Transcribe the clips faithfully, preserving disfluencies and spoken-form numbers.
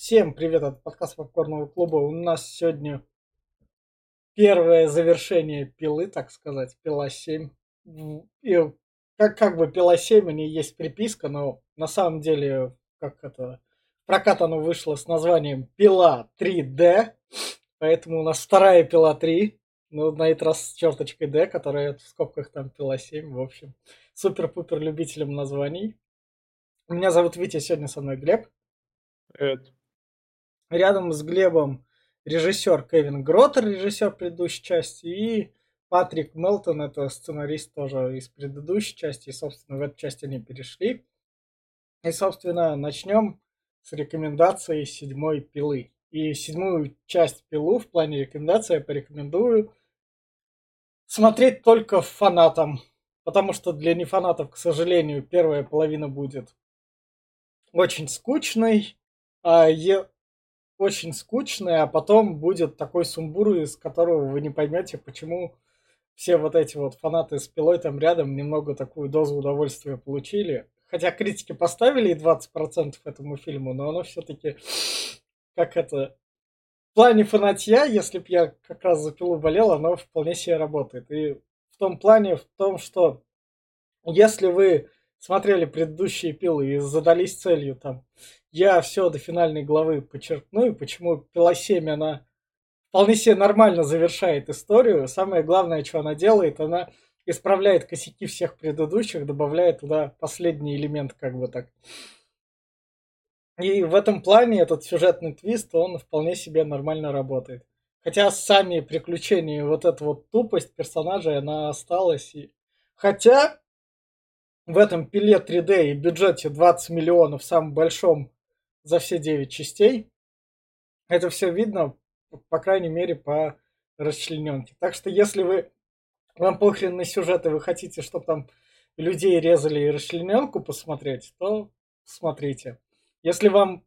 Всем привет от подкаста Попкорнового клуба. У нас сегодня первое завершение пилы, так сказать, пила семь. И как, как бы пила семь, у нее есть приписка, но на самом деле, как это, прокат оно вышло с названием пила три дэ, поэтому у нас вторая пила три, но на этот раз с черточкой D, которая в скобках там пила семь, в общем. Супер-пупер любителям названий. Меня зовут Витя, сегодня со мной Глеб. Привет. Рядом с Глебом режиссер Кевин Гротер, режиссер предыдущей части, и Патрик Мелтон, это сценарист тоже из предыдущей части, и, собственно, в эту часть они перешли. И, собственно, начнем с рекомендации седьмой пилы. И седьмую часть пилу в плане рекомендации я порекомендую смотреть только фанатам, потому что для нефанатов, к сожалению, первая половина будет очень скучной, а е... очень скучная, а потом будет такой сумбур, из которого вы не поймете, почему все вот эти вот фанаты с пилой там рядом немного такую дозу удовольствия получили. Хотя критики поставили двадцать процентов этому фильму, но оно все-таки как это... В плане фанатья, если бы я как раз за пилу болел, оно вполне себе работает. И в том плане, в том, что если вы смотрели предыдущие пилы и задались целью там... Я все до финальной главы подчеркну, и почему пила семь, она вполне себе нормально завершает историю. Самое главное, что она делает, она исправляет косяки всех предыдущих, добавляя туда последний элемент, как бы так. И в этом плане этот сюжетный твист, он вполне себе нормально работает. Хотя сами приключения, вот эта вот тупость персонажей, она осталась. И... Хотя в этом пиле три дэ и бюджете двадцать миллионов, самым большом, за все девять частей. Это все видно, по крайней мере, по расчлененке. Так что, если вы вам похрен на сюжет, и вы хотите, чтобы там людей резали и расчлененку посмотреть, то смотрите. Если вам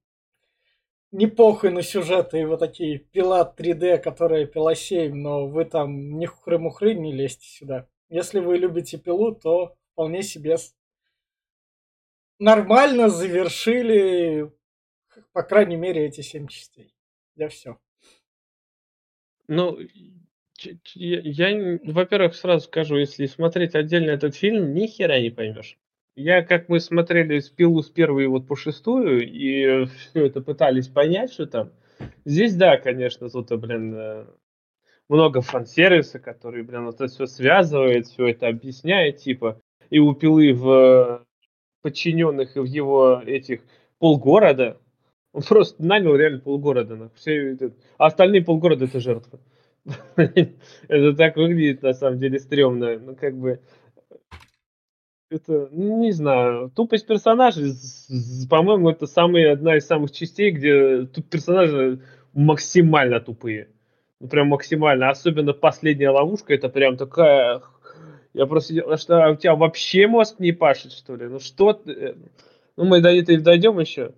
не похрен на сюжет, и вы такие пила три дэ, которая пила семь, но вы там не хухры-мухры, не лезьте сюда. Если вы любите пилу, то вполне себе нормально завершили... По крайней мере, эти семь частей. Я все. Ну, я, я, во-первых, сразу скажу, если смотреть отдельно этот фильм, ни хера не поймешь. Я, как мы смотрели с пилу с первой вот по шестую, и все это пытались понять, что там. Здесь, да, конечно, тут, блин, много фан-сервиса, который, блин, вот это все связывает, все это объясняет, типа. И у пилы в подчиненных и в его этих полгорода. Он просто нанял реально полгорода. Все, а остальные полгорода — это жертвы. Это так выглядит, на самом деле, стрёмно. Ну, как бы... Это, не знаю, тупость персонажей, по-моему, это самая, одна из самых частей, где персонажи максимально тупые. Ну, прям максимально. Особенно последняя ловушка, это прям такая... Я просто сидел, что у тебя вообще мозг не пашет, что ли? Ну, что ты... Ну, мы до этого дойдем еще.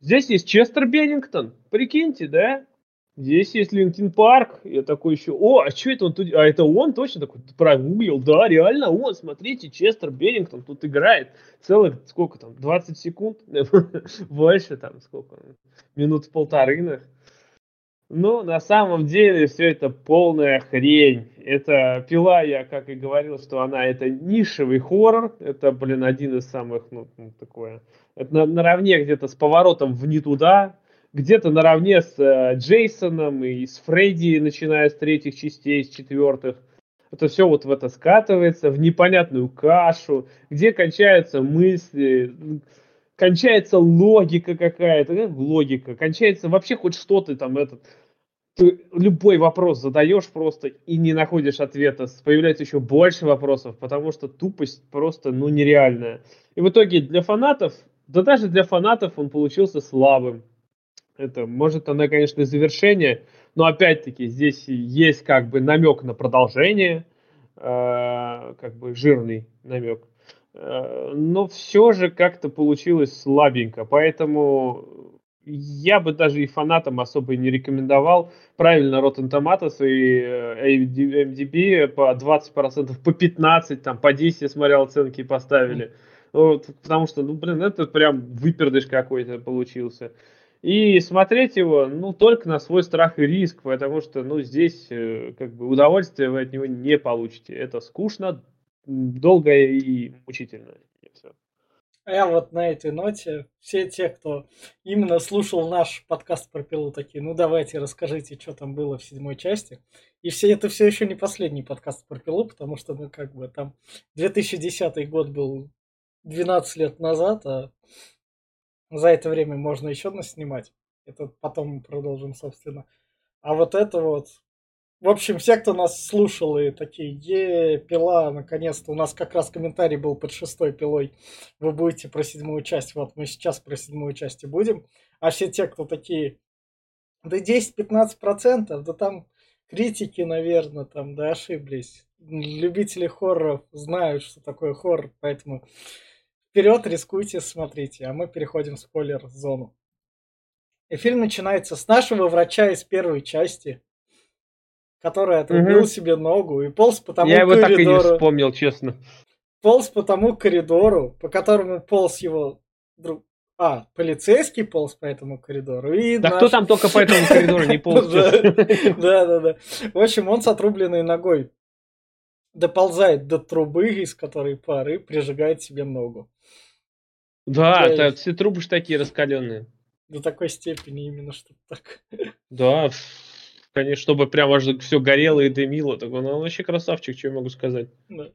Здесь есть Честер Беннингтон, прикиньте, да? Здесь есть Линкин Парк, я такой еще, о, а что это он тут, а это он точно такой прогуглил, да, реально он, смотрите, Честер Беннингтон тут играет целых, сколько там, двадцать секунд, больше там, сколько, минут полторы. Ну, на самом деле, все это полная хрень. Это пила, я как и говорил, что она это нишевый хоррор. Это, блин, один из самых, ну, такое. Это на, наравне где-то с поворотом в не туда. Где-то наравне с э, Джейсоном и с Фредди, начиная с третьих частей, с четвертых. Это все вот в это скатывается, в непонятную кашу, где кончаются мысли... Кончается логика какая-то, как логика, кончается вообще хоть что-то там, этот, ты любой вопрос задаешь просто и не находишь ответа, появляется еще больше вопросов, потому что тупость просто, ну, нереальная. И в итоге для фанатов, да даже для фанатов он получился слабым. Это, может, она, конечно, завершение, но опять-таки здесь есть как бы намек на продолжение, как бы жирный намек. Но все же как-то получилось слабенько, поэтому я бы даже и фанатам особо не рекомендовал. Правильно, Rotten Tomatoes и эм ди би по двадцать процентов, по пятнадцать процентов, там, по десять процентов, я смотрел, оценки поставили. Вот, потому что, ну, блин, это прям выпердыш какой-то получился. И смотреть его, ну, только на свой страх и риск, потому что, ну, здесь, как бы, удовольствия вы от него не получите. Это скучно, долго и мучительно. И все. А я вот на этой ноте, все те, кто именно слушал наш подкаст про Пилу, такие, ну, давайте, расскажите, что там было в седьмой части. И все это все еще не последний подкаст про Пилу, потому что, ну, как бы, там две тысячи десятый год был двенадцать лет назад, а... За это время можно еще наснимать. Это потом мы продолжим, собственно. А вот это вот... В общем, все, кто нас слушал и такие, е пила, наконец-то. У нас как раз комментарий был под шестой пилой. Вы будете про седьмую часть. Вот мы сейчас про седьмую часть и будем. А все те, кто такие, да десять-пятнадцать процентов, да там критики, наверное, там, да ошиблись. Любители хорроров знают, что такое хоррор, поэтому... Вперед, рискуйте, смотрите, а мы переходим в спойлер-зону. И фильм начинается с нашего врача из первой части, который отрубил угу. себе ногу и полз по тому Я коридору. Я его так и не вспомнил, честно. Полз по тому коридору, по которому полз его друг... А, полицейский полз по этому коридору. И да наш... кто там только по этому коридору не полз? Да-да-да. В общем, он с отрубленной ногой доползает до трубы, из которой пар, и прижигает себе ногу. Да, да так, все трубы ж такие раскаленные. До такой степени именно, что так. Да, конечно, чтобы прям аж все горело и дымило. Так он, он вообще красавчик, что я могу сказать. Да.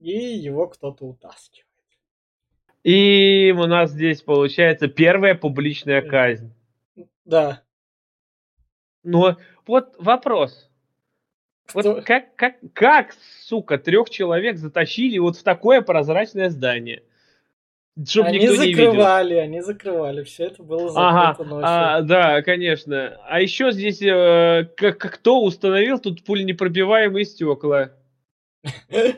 И его кто-то утаскивает. И у нас здесь получается первая публичная казнь. Да. Но вот вопрос. Кто? Вот как, как, как, сука, трех человек затащили вот в такое прозрачное здание? Чтобы они никто не закрывали, видел. Они закрывали, все это было закрыто ага, ночью. А, да, конечно. А еще здесь э, как, кто установил тут пуленепробиваемые стекла? Эх,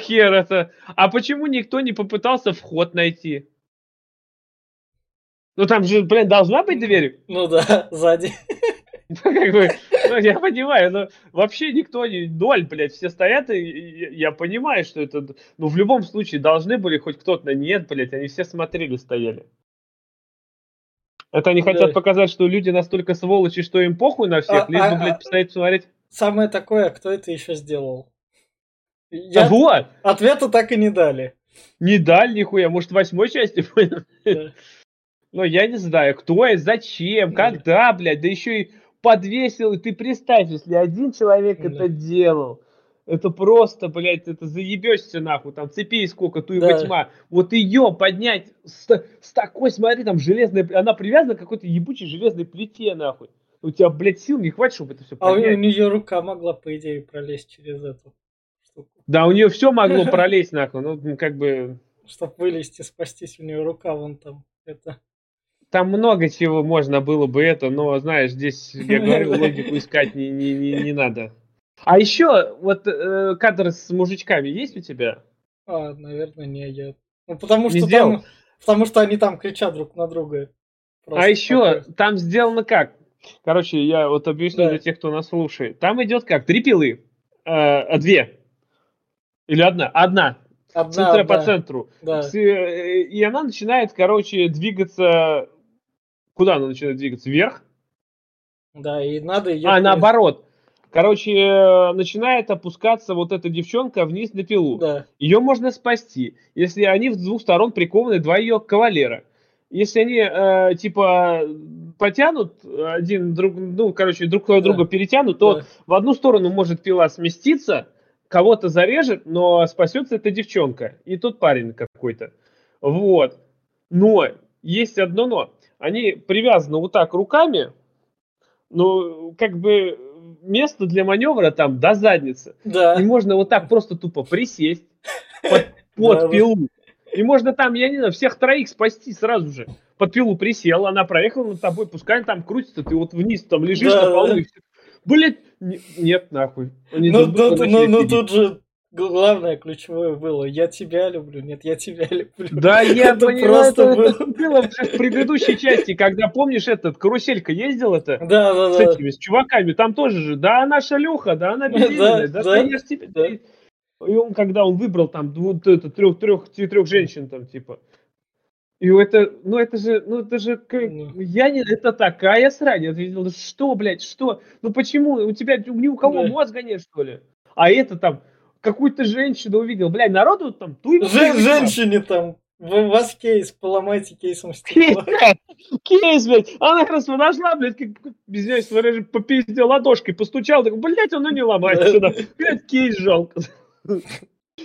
хер это. А почему никто не попытался вход найти? Ну там же, блин, должна быть дверь? Ну да, сзади. Как бы, ну, я понимаю, но вообще никто не... Ноль, блядь, все стоят, и я понимаю, что это... Ну, в любом случае, должны были хоть кто-то, но нет, блядь, они все смотрели, стояли. Это они да. хотят показать, что люди настолько сволочи, что им похуй на всех, а, лишь бы, а, блядь, постоять смотреть. Самое такое, кто это еще сделал? Я... А вот! Ответа так и не дали. Не дали, нихуя, может, в восьмой части? Да. Ну, я не знаю, кто это, зачем, да. когда, блядь, да еще и... подвесил, и ты представь, если один человек да. это делал, это просто, блядь, это заебешься нахуй, там цепей сколько, ту и да. во тьма, вот ее поднять с, с такой, смотри, там железная, она привязана к какой-то ебучей железной плите нахуй, у тебя, блядь, сил не хватит, чтобы это все поднять. А у нее рука могла, по идее, пролезть через эту штуку. Да, у нее все могло пролезть нахуй, ну как бы... Чтобы вылезти, спастись, у нее рука вон там, это... Там много чего можно было бы это, но, знаешь, здесь, я говорю, логику искать не, не, не, не надо. А еще, вот, э, кадр с мужичками есть у тебя? А, наверное, не, я... Ну, потому что, там, потому что они там кричат друг на друга. А еще, такой... там сделано как? Короче, я вот объясню да. для тех, кто нас слушает. Там идет как? Три пилы. Э, две. Или одна? Одна. Одна, центра одна. По центру. Да. И она начинает, короче, двигаться... Куда она начинает двигаться? Вверх? Да, и надо ее... А, наоборот. Короче, начинает опускаться вот эта девчонка вниз на пилу. Да. Ее можно спасти, если они с двух сторон прикованы два ее кавалера. Если они, э, типа, потянут один друг... Ну, короче, друг да. друга перетянут, то да. в одну сторону может пила сместиться, кого-то зарежет, но спасется эта девчонка. И тот парень какой-то. Вот. Но есть одно но. Они привязаны вот так руками, но как бы место для маневра там до задницы. Да. И можно вот так просто тупо присесть под, под да, пилу. И можно там, я не знаю, всех троих спасти сразу же. Под пилу присел, она проехала над тобой, пускай там крутится, ты вот вниз там лежишь да, на полу. Да. Блять, нет, нахуй. Ну, тут, ну, ну тут же главное ключевое было. Я тебя люблю. Нет, я тебя люблю. Да, я это понимаю, просто это, это было в предыдущей части, когда, помнишь, этот каруселька ездил это да, да, с этими, да. с чуваками. Там тоже же, да, она шлюха, да, она беременная, да, да, да, конечно, тебе. Да. И он, когда он выбрал там двух, это, трех, трех, трех женщин там, типа. И это, ну это же, ну это же, я не, это такая срань. Я видел, что, блядь, что? Ну почему? У тебя, ни у кого да. мозга нет, что ли? А это там, какую-то женщину увидел, блядь, народу там туй. Жен- женщине там, у вас кейс, поломайте кейсом стекло. Кейс, блядь, она как раз подошла, блядь, как, извиняюсь, по пизде ладошкой постучала, так, блядь, оно не ломается сюда. Блядь, кейс жалко.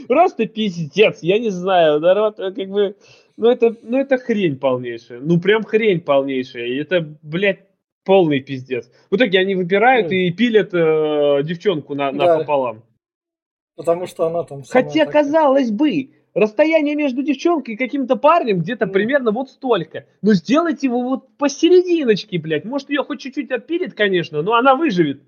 Просто пиздец, я не знаю, народ, как бы, ну это, ну это хрень полнейшая, ну прям хрень полнейшая, это, блядь, полный пиздец. В итоге они выбирают и пилят э, девчонку на, да. напополам. Потому что она там... Хотя, такая. Казалось бы, расстояние между девчонкой и каким-то парнем где-то mm. примерно вот столько. Но сделайте его вот посерединочке, блядь. Может, ее хоть чуть-чуть отпилит, конечно, но она выживет.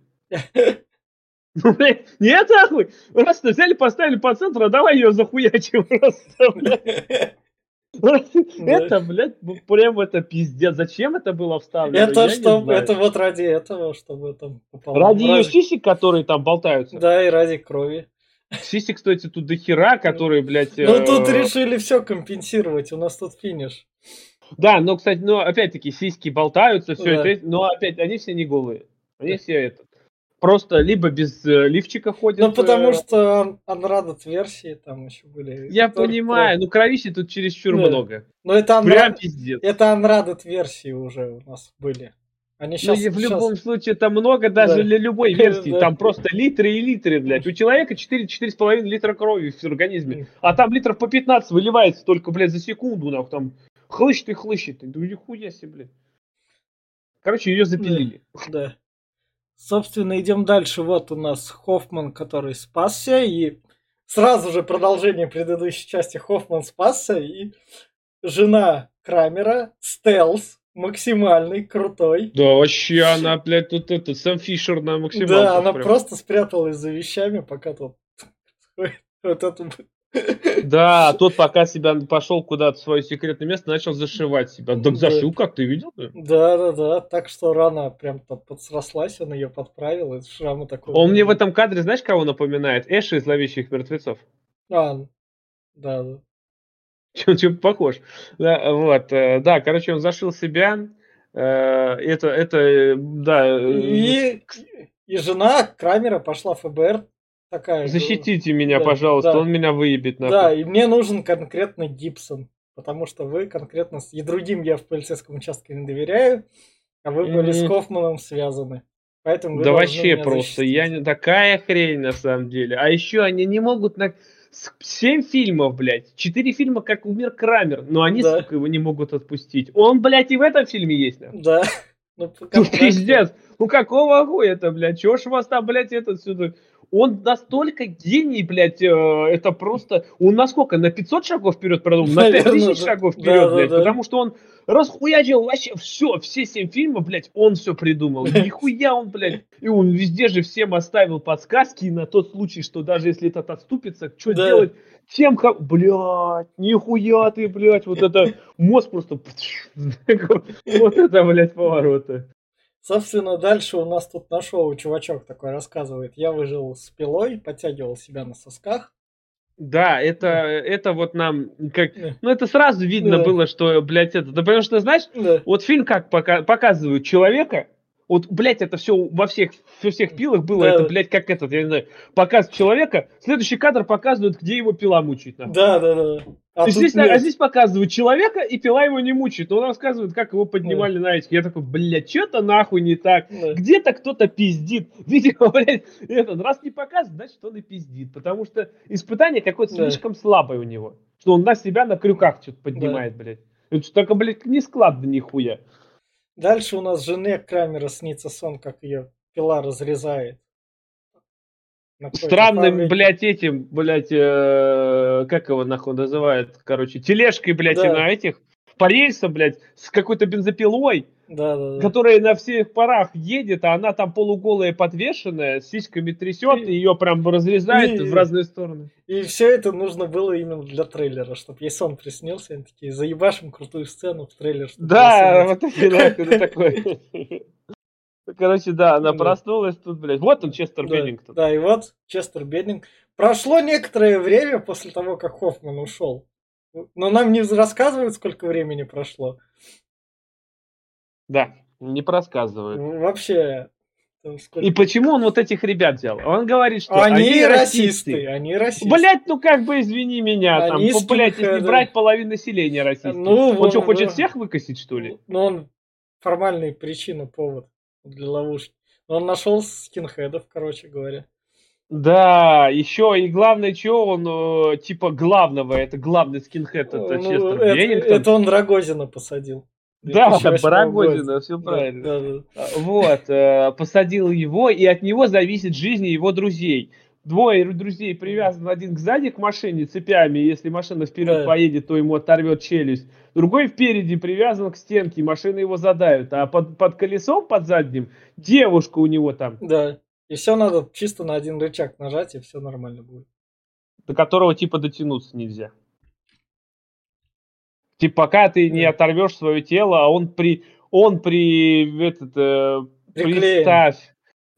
Ну, блядь, нет, ахуй. Просто взяли, поставили по центру, а давай ее захуячим просто, блядь. Это, блядь, прям это пиздец. Зачем это было вставлено? Это что, это вот ради этого, чтобы там... Ради ее сисек, которые там болтаются? Да, и ради крови. Сисек, кстати, тут до хера, которые, блядь... Ну, тут решили все компенсировать, у нас тут финиш. Да, но, кстати, но опять-таки, сиськи болтаются, все это, но опять, они все не голые. Они все это... Просто либо без лифчика ходят. Ну, потому что Unrated версии там еще были. Я понимаю, про... ну кровищи тут чересчур да. много. Но это Unrated... Прям пиздец. Это Unrated версии уже у нас были. Они сейчас, ну, в сейчас... любом случае там много даже да. для любой версии. Да. Там просто литры и литры, блядь. У человека четыре-четыре с половиной литра крови в организме. А там литров по пятнадцать выливается только, блядь, за секунду. Нахуй, там хлыщет и хлыщет. Да нихуя себе, блядь. Короче, ее запилили. Да. Собственно, идем дальше. Вот у нас Хоффман, который спасся, и сразу же продолжение предыдущей части. Хоффман спасся, и жена Крамера, стелс, максимальный, крутой. Да, вообще она, блядь, тут это, Сэм Фишер на максималку. Да, она прям просто спряталась за вещами, пока тот... Вот это... Да, тот пока себя пошел куда-то в свое секретное место, начал зашивать себя. Так зашил, как ты видел? Да, да, да. Так что рана прям подсрослась, он ее подправил, и шрамы такой. Он мне в этом кадре, знаешь, кого напоминает? Эша из «Зловещих мертвецов». А, да, да. Чем-чем похож. Да, вот, да, короче, он зашил себя. Это, это, да. И, и жена Крамера пошла в ФБР. Такая, защитите ну, меня, да, пожалуйста, да. он меня выебет. Нахуй. Да, и мне нужен конкретно Гибсон, потому что вы конкретно... И другим я в полицейском участке не доверяю, а вы были mm-hmm. с Хоффманом связаны. Поэтому да вообще просто, защитить. Я не такая хрень на самом деле. А еще они не могут... На... семь фильмов, блядь, четыре фильма, как умер Крамер, но они, да. сука, его не могут отпустить. Он, блядь, и в этом фильме есть. Нахуй. Да. Ну, пиздец, ну какого хуя это, блядь, чего ж у вас там, блядь, это сюда... Он настолько гений, блядь, это просто... Он на сколько? На пятьсот шагов вперед продумал? На пять тысяч шагов вперед, да, блядь. Да, да. Потому что он расхуячил вообще все, все семь фильмов, блядь, он все придумал. Нихуя он, блядь. И он везде же всем оставил подсказки на тот случай, что даже если этот отступится, что да. делать? Тем, как... Блядь, нихуя ты, блядь. Вот это мозг просто... Вот это, блядь, повороты. Собственно, дальше у нас тут на шоу чувачок такой рассказывает. Я выжил с пилой, подтягивал себя на сосках. Да, это, это вот нам... как, ну, это сразу видно да. было, что, блядь, это... Да потому что, знаешь, да. вот фильм как пока, показывают человека... Вот, блядь, это все во всех, во всех пилах было, да. это, блядь, как этот, я не знаю, показ человека. Следующий кадр показывают, где его пила мучает. Нахуй. Да, да, да. А здесь, а здесь показывают человека, и пила его не мучает. Но он рассказывает, как его поднимали да. на этих. Я такой, блядь, что-то нахуй не так. Да. Где-то кто-то пиздит. Видимо, блядь, этот раз не показывает, значит, он и пиздит. Потому что испытание какое-то да. слишком слабое у него. Что он на себя на крюках что-то поднимает, да. блядь. Это только, блядь, не складно нихуя. Дальше у нас жене Крамера снится сон, как ее пила разрезает. Странным, блядь, этим, блядь, э, как его нахуй называют, короче, тележкой, блядь, да. и на этих, по рельсам, блядь, с какой-то бензопилой, да, да, да. которая на всех парах едет, а она там полуголая подвешенная, с сиськами трясет, и ее прям разрезает и, в разные стороны. И все это нужно было именно для трейлера, чтобы ей сон приснился, и они такие, заебашим крутую сцену в трейлер. Да, вот это такое. Короче, да, она проснулась тут, блядь. Вот он, Честер Беннингтон. Да, и вот Честер Беннингтон. Прошло некоторое время после того, как Хоффман ушел. Но нам не рассказывают, сколько времени прошло. Да, не рассказывают. Ну, вообще. Сколько... И почему он вот этих ребят взял? Он говорит, что они, они расисты. расисты. Они расисты. Блять, ну как бы, извини меня, там, сколько... блять, если брать, половину населения расисты. Ну, он, он что, хочет он... всех выкосить, что ли? Ну, он формальная причина, повод для ловушки. Но он нашел скинхедов, короче говоря. Да, еще и главное, чего он, типа, главного, это главный скинхед, это ну, Честер Беннингтон. Это он Рогозина посадил. Да, Барагозина, все правильно. Да, да, да. Вот, э, посадил его, и от него зависит жизнь его друзей. Двое друзей привязан один сзади к машине цепями, если машина вперед да. поедет, то ему оторвет челюсть. Другой впереди привязан к стенке, машины его задавят. А под, под колесом, под задним, девушка у него там. Да, и все надо чисто на один рычаг нажать, и все нормально будет. До которого типа дотянуться нельзя. Типа, пока ты не оторвешь свое тело, а он при, он при, этот, э, представь,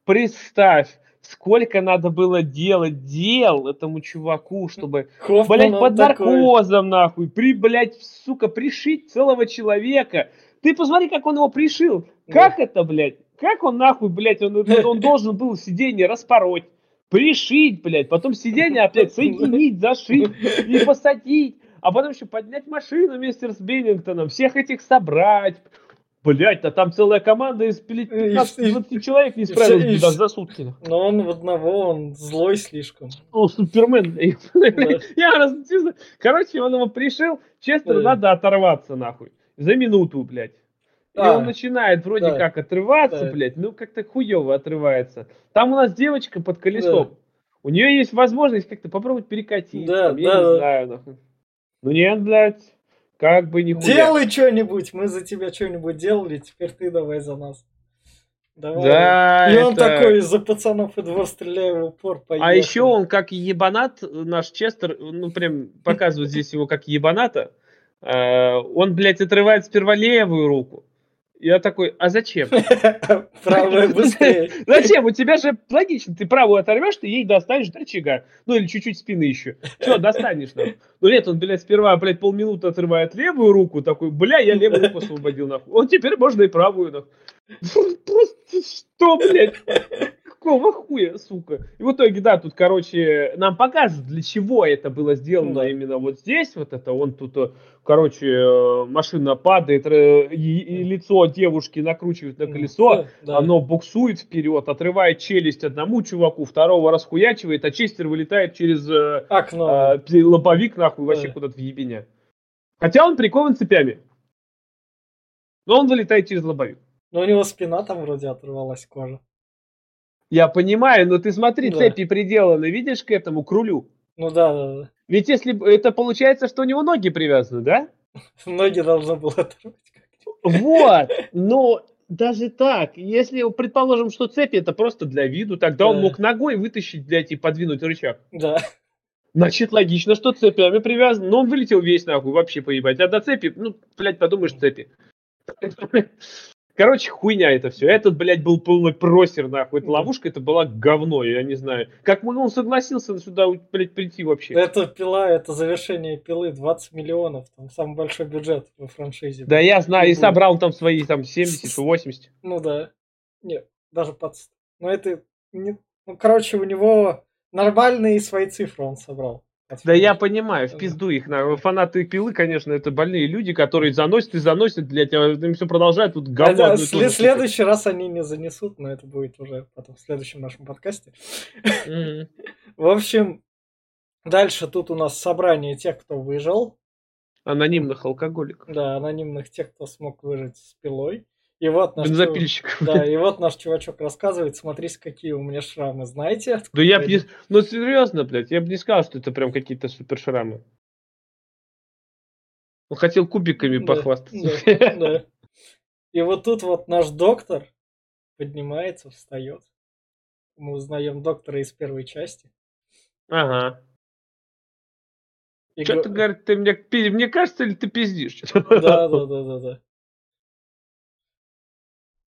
представь, сколько надо было делать дел этому чуваку, чтобы, Хоффман блядь, под наркозом, такой. Нахуй, при, блядь, сука, пришить целого человека. Ты посмотри, как он его пришил. Как да. это, блядь? Как он, нахуй, блядь, он, он должен был сиденье распороть, пришить, блядь, потом сиденье опять соединить, зашить и посадить. А потом еще поднять машину вместе с Беннингтоном, всех этих собрать. Блять, а там целая команда из пятнадцати двадцати человек не справилась даже за сутки. Но он в одного, он злой слишком. О, Супермен. Короче, он его пришил, честно, надо оторваться нахуй. За минуту, блядь. И он начинает вроде как отрываться, блядь, ну как-то хуево отрывается. Там у нас девочка под колесом. У нее есть возможность как-то попробовать перекатить. Я не знаю, нахуй. Ну нет, блядь, как бы не хуя. Делай что-нибудь, мы за тебя что-нибудь делали, теперь ты давай за нас. Давай. Да, и это... он такой, из-за пацанов и двор стреляя в упор, поехали. А еще он как ебанат, наш Честер, ну прям показывают здесь его как ебаната, он, блядь, отрывает сперва левую руку. Я такой, а зачем? Правая быстрее. Зачем? У тебя же логично. Ты правую оторвешь, ты ей достанешь до рычага. Ну, или чуть-чуть спины еще. Все, достанешь нам. Ну, нет, он, блядь, сперва, блядь, полминуты отрывает левую руку. Такой, бля, я левую руку освободил, нахуй. Он теперь можно и правую, нахуй. Просто что, блядь? Какого хуя, сука? И в итоге, да, тут, короче, нам показывают, для чего это было сделано именно вот здесь. Вот это он тут... Короче, машина падает, и лицо девушки накручивает на колесо, да, оно да. буксует вперед, отрывает челюсть одному чуваку, второго расхуячивает, а Честер вылетает через окно. Э, лобовик, нахуй, да. вообще куда-то в ебеня. Хотя он прикован цепями. Но он вылетает через лобовик. Но у него спина там вроде оторвалась, кожа. Я понимаю, но ты смотри, да. цепи приделаны, видишь, к этому, к рулю. Ну да, да, да. Ведь если это получается, что у него ноги привязаны, да? Ноги должно было оторвать. Вот, но даже так, если предположим, что цепи это просто для виду, тогда да. он мог ногой вытащить, блядь, и подвинуть рычаг. Да. Значит, логично, что цепями привязаны, но он вылетел весь нахуй, вообще поебать. А до цепи, ну, блядь, подумаешь, цепи. Короче, хуйня это все. Этот, блядь, был полный просер, нахуй. Эта ловушка, это была говно, я не знаю. Как он согласился сюда, блядь, прийти вообще? Это пила, это завершение пилы, двадцать миллионов. Там самый большой бюджет во франшизе. Да, я знаю, и собрал там свои там семьдесят-восемьдесят. Ну да. Нет, даже под... Ну это... Не... Ну, короче, у него нормальные свои цифры он собрал. Да я понимаю, в пизду их. Фанаты пилы, конечно, это больные люди, которые заносят и заносят, блядь, им все продолжают тут говно. В следующий раз они не занесут, но это будет уже потом в следующем нашем подкасте. Mm-hmm. В общем, дальше тут у нас собрание тех, кто выжил. Анонимных алкоголиков. Да, анонимных тех, кто смог выжить с пилой. И вот наш чувачок, да, и вот наш чувачок рассказывает, смотрите, какие у меня шрамы, знаете? Да я б не, ну серьезно, блядь, я бы не сказал, что это прям какие-то супер шрамы. Он хотел кубиками да, похвастаться. Да, да. И вот тут вот наш доктор поднимается, встает. Мы узнаем доктора из первой части. Ага. И что г... ты говоришь, ты мне, мне кажется, или ты пиздишь? Да, да, да, да, да.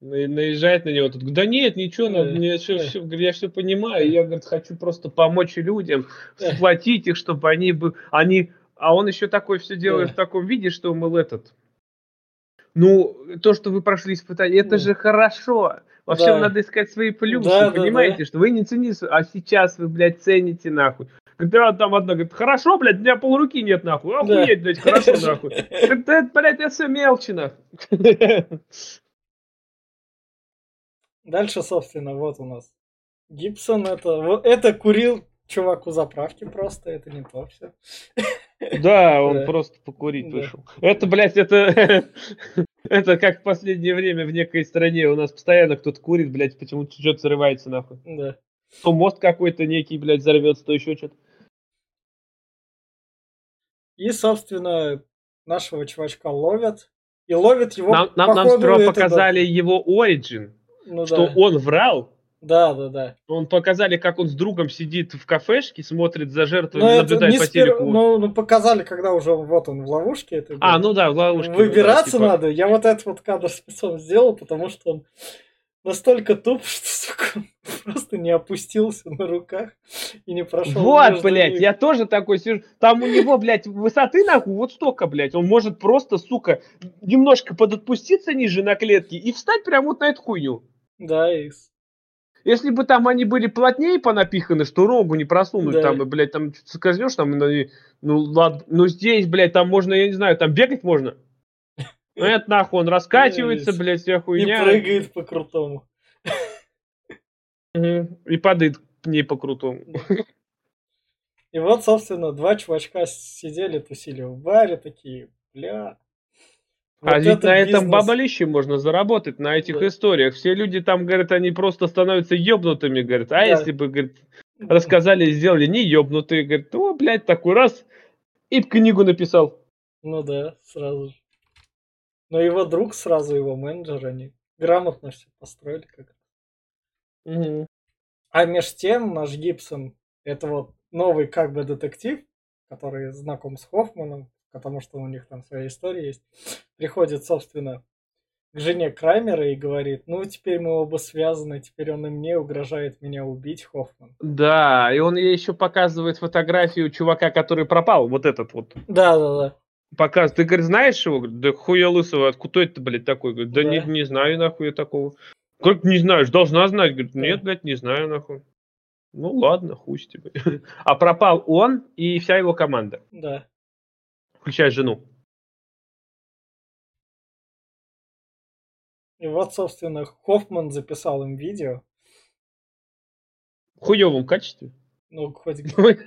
Наезжает на него, тут, да нет, ничего, надо, я, все, все, я все понимаю, я, говорит, хочу просто помочь людям, сплотить их, чтобы они, бы, они А он еще такой все делает да. в таком виде, что, мол, этот... Ну, то, что вы прошли испытание, это да. же хорошо. Во всем да. надо искать свои плюсы, да, понимаете? Да, да. Что вы не цените, а сейчас вы, блядь, цените, нахуй. Когда там одна говорит, хорошо, блядь, у меня полруки нет, нахуй. Охуеть, да. блядь, хорошо, нахуй. Это, блядь, это все мелочи, нахуй. Дальше, собственно, вот у нас Гибсон. Это, это курил чувак у заправки просто, это не то все. Да, он да. просто покурить да. вышел. Это, блядь, это... Это как в последнее время в некой стране у нас постоянно кто-то курит, блядь, почему-то что-то срывается, нахуй. Да. То мост какой-то некий, блядь, взорвется, то еще что-то. И, собственно, нашего чувачка ловят. И ловят его... Нам, нам, нам сперва показали да. его origin, ну, что да. он врал. Да, да, да. Он показали, как он с другом сидит в кафешке, смотрит за жертвой, наблюдает по спер... телеку. Ну, ну, показали, когда уже вот он в ловушке. Это, а, ну да, в ловушке. Выбираться да, типа... надо. Я вот этот вот кадр спецом сделал, потому что он настолько туп, что, сука, просто не опустился на руках и не прошел. Вот, блядь, них. Я тоже такой сижу. Там у него, блядь, высоты, нахуй, вот столько, блядь. Он может просто, сука, немножко подотпуститься ниже на клетке и встать прямо вот на эту хуйню. Да, и... Если бы там они были плотнее понапиханы, что рогу не просунуть, да. там, и, блядь, там что-то скользнешь, там, и, ну, ладно, ну, здесь, блядь, там можно, я не знаю, там бегать можно. Ну, это нахуй, он раскачивается, блядь, вся хуйня. И прыгает по-крутому. И падает к ней по-крутому. И вот, собственно, два чувачка сидели, тусили в баре, такие, бля... Вот а ведь это на этом бизнес... баблище можно заработать, на этих да. историях. Все люди там, говорят, они просто становятся ёбнутыми, говорят. А да. если бы, говорят, рассказали и сделали не ёбнутые, говорят, о, блядь, такой раз и книгу написал. Ну да, сразу же. Но его друг сразу, его менеджер, они грамотно все построили как-то. Угу. А меж тем наш Гибсон, это вот новый как бы детектив, который знаком с Хоффманом, потому что у них там своя история есть, приходит, собственно, к жене Краймера и говорит, ну, теперь мы оба связаны, теперь он и мне угрожает меня убить, Хоффман. Да, и он ей еще показывает фотографию чувака, который пропал, вот этот вот. Да-да-да. Показывает. Ты, говорит, знаешь его? Да хуя лысого, откуда это, блядь, такой? Говорит, да, да. Не, не знаю, нахуй, я такого. Говорит, не знаешь, должна знать. Говорит, нет, да. блядь, не знаю, нахуй. Ну, ладно, хуй с тебе. А пропал он и вся его команда. Да. Включая жену. И вот, собственно, Хоффман записал им видео. В хуёвом качестве? Ну, хоть...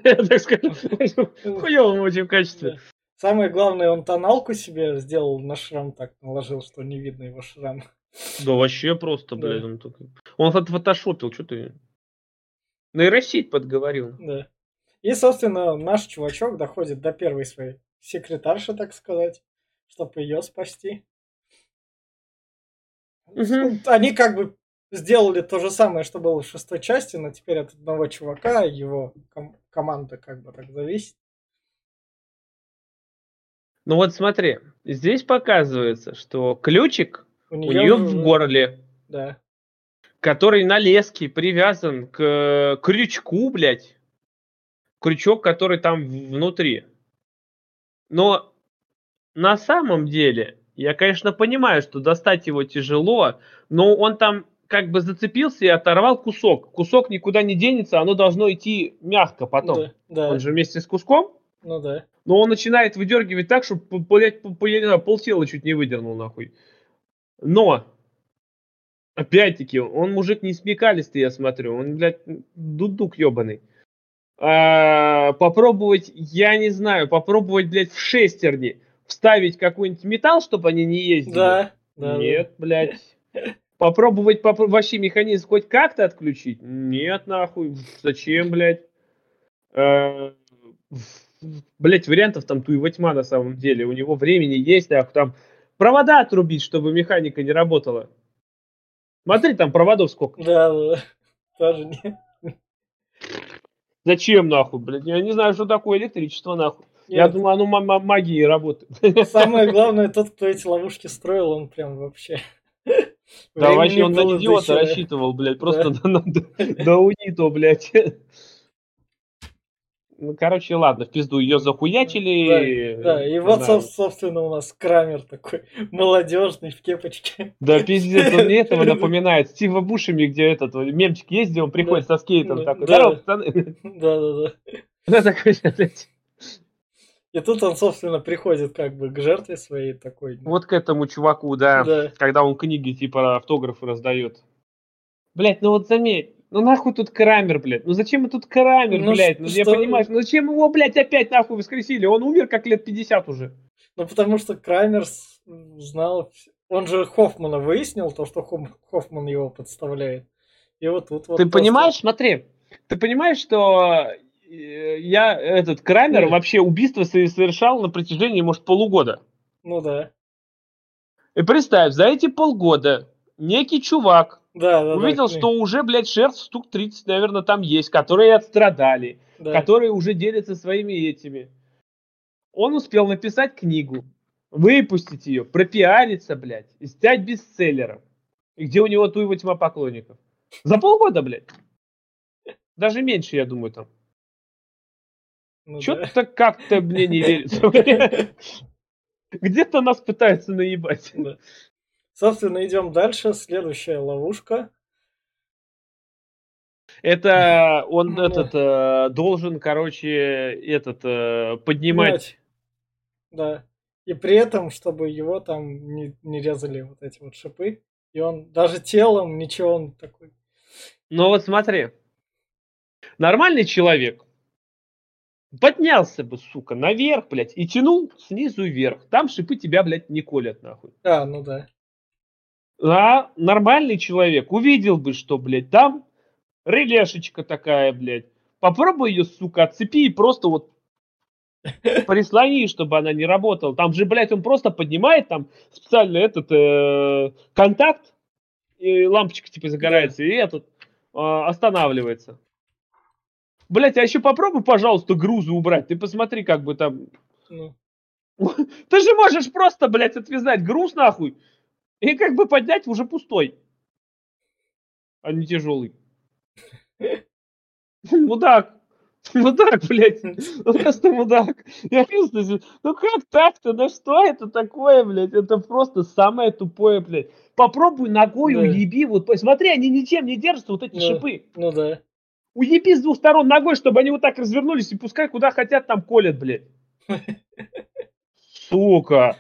так скажем, в хуёвом очень качестве. Самое главное, он тоналку себе сделал на шрам, так наложил, что не видно его шрам. Да вообще просто, блядь. Он только... Он фотошопил, что ты... Нейросеть подговорил. Да. И, собственно, наш чувачок доходит до первой своей секретарши, так сказать, чтобы ее спасти. Угу. Они как бы сделали то же самое, что было в шестой части, но теперь от одного чувака его ком- команда как бы так зависит. Ну вот смотри, здесь показывается, что ключик у нее, у нее в... в горле. Да. Который на леске привязан к крючку, блядь. Крючок, который там внутри. Но на самом деле, я, конечно, понимаю, что достать его тяжело, но он там как бы зацепился и оторвал кусок. Кусок никуда не денется, оно должно идти мягко потом. Да, да. Он же вместе с куском. Ну да. Но он начинает выдергивать так, что полтела чуть не выдернул, нахуй. Но... Опять-таки, он мужик не смекалистый, я смотрю. Он, блядь, дудук ебаный. А, попробовать, я не знаю, попробовать, блядь, в шестерни вставить какой-нибудь металл, чтобы они не ездили. Да. да Нет, да. блядь. Попробовать поп- вообще механизм хоть как-то отключить? Нет, нахуй. Зачем, блядь? А, блядь, вариантов там туева тьма на самом деле. У него времени есть, нахуй. Там провода отрубить, чтобы механика не работала. Смотри, там проводов сколько. Да, да. Тоже нет. Зачем, нахуй, блядь? Я не знаю, что такое электричество, нахуй. Нет. Я думаю, оно м- м- магией работает. Самое главное, тот, кто эти ловушки строил, он прям вообще... Да вообще, он на идиота рассчитывал, блядь. Просто до унито, блядь. Ну, короче, ладно, в пизду ее захуячили. Да, да и вот, да. собственно, у нас Крамер такой молодежный в кепочке. Да, пиздец, он мне этого напоминает. Стива Бушеми, где этот мемчик есть, где он приходит да, со скейтом да, такой. Здорово, да, пацаны. Да-да-да. Да, такой, блядь. И тут он, собственно, приходит как бы к жертве своей такой. Вот к этому чуваку, да, да. Когда он книги типа автографы раздает. Блять, ну вот заметь. Ну нахуй тут Крамер, блядь. Ну зачем тут Крамер, ну, блядь? Ну что... я понимаю, ну зачем его, блядь, опять нахуй воскресили? Он умер как лет пятьдесят уже. Ну потому что Крамер знал... Он же Хоффмана выяснил, то, что Хоффман его подставляет. И вот тут вот... Ты просто... понимаешь, смотри, ты понимаешь, что я, этот Крамер, Нет. вообще убийство совершал на протяжении, может, полугода. Ну да. И представь, за эти полгода некий чувак, Да, да, увидел, да, что уже, блядь, жертв штук тридцать, наверное, там есть, которые отстрадали, да. которые уже делятся своими этими. Он успел написать книгу, выпустить ее, пропиариться, блядь, и стать бестселлером. И где у него ту его тьма поклонников. За полгода, блядь. Даже меньше, я думаю, там. Ну, Че-то да. как-то мне не верится, блядь. Где-то нас пытаются наебать. Да. Собственно, идем дальше. Следующая ловушка. Это он ну, этот э, должен, короче, этот э, поднимать. Да. И при этом, чтобы его там не, не резали вот эти вот шипы. И он даже телом ничего он такой. Ну вот смотри. Нормальный человек поднялся бы, сука, наверх, блядь, и тянул снизу вверх. Там шипы тебя, блядь, не колят, нахуй. А, ну да. А нормальный человек увидел бы, что, блядь, там релешечка такая, блядь. Попробуй ее, сука, отцепи и просто вот прислони, чтобы она не работала. Там же, блядь, он просто поднимает там специально этот э, контакт, и лампочка типа загорается, и этот э, останавливается. Блядь, а еще попробуй, пожалуйста, грузы убрать. Ты посмотри, как бы там... Ну. Ты же можешь просто, блядь, отвязать груз, нахуй. И как бы поднять уже пустой, а не тяжелый. Мудак. Мудак, блядь. Просто мудак. Я просто... Ну как так-то? Ну что это такое, блядь? Это просто самое тупое, блядь. Попробуй ногой да. уеби. Вот, смотри, они ничем не держатся, вот эти да. шипы. Ну да. Уеби с двух сторон ногой, чтобы они вот так развернулись и пускай куда хотят там колят, блядь. Сука.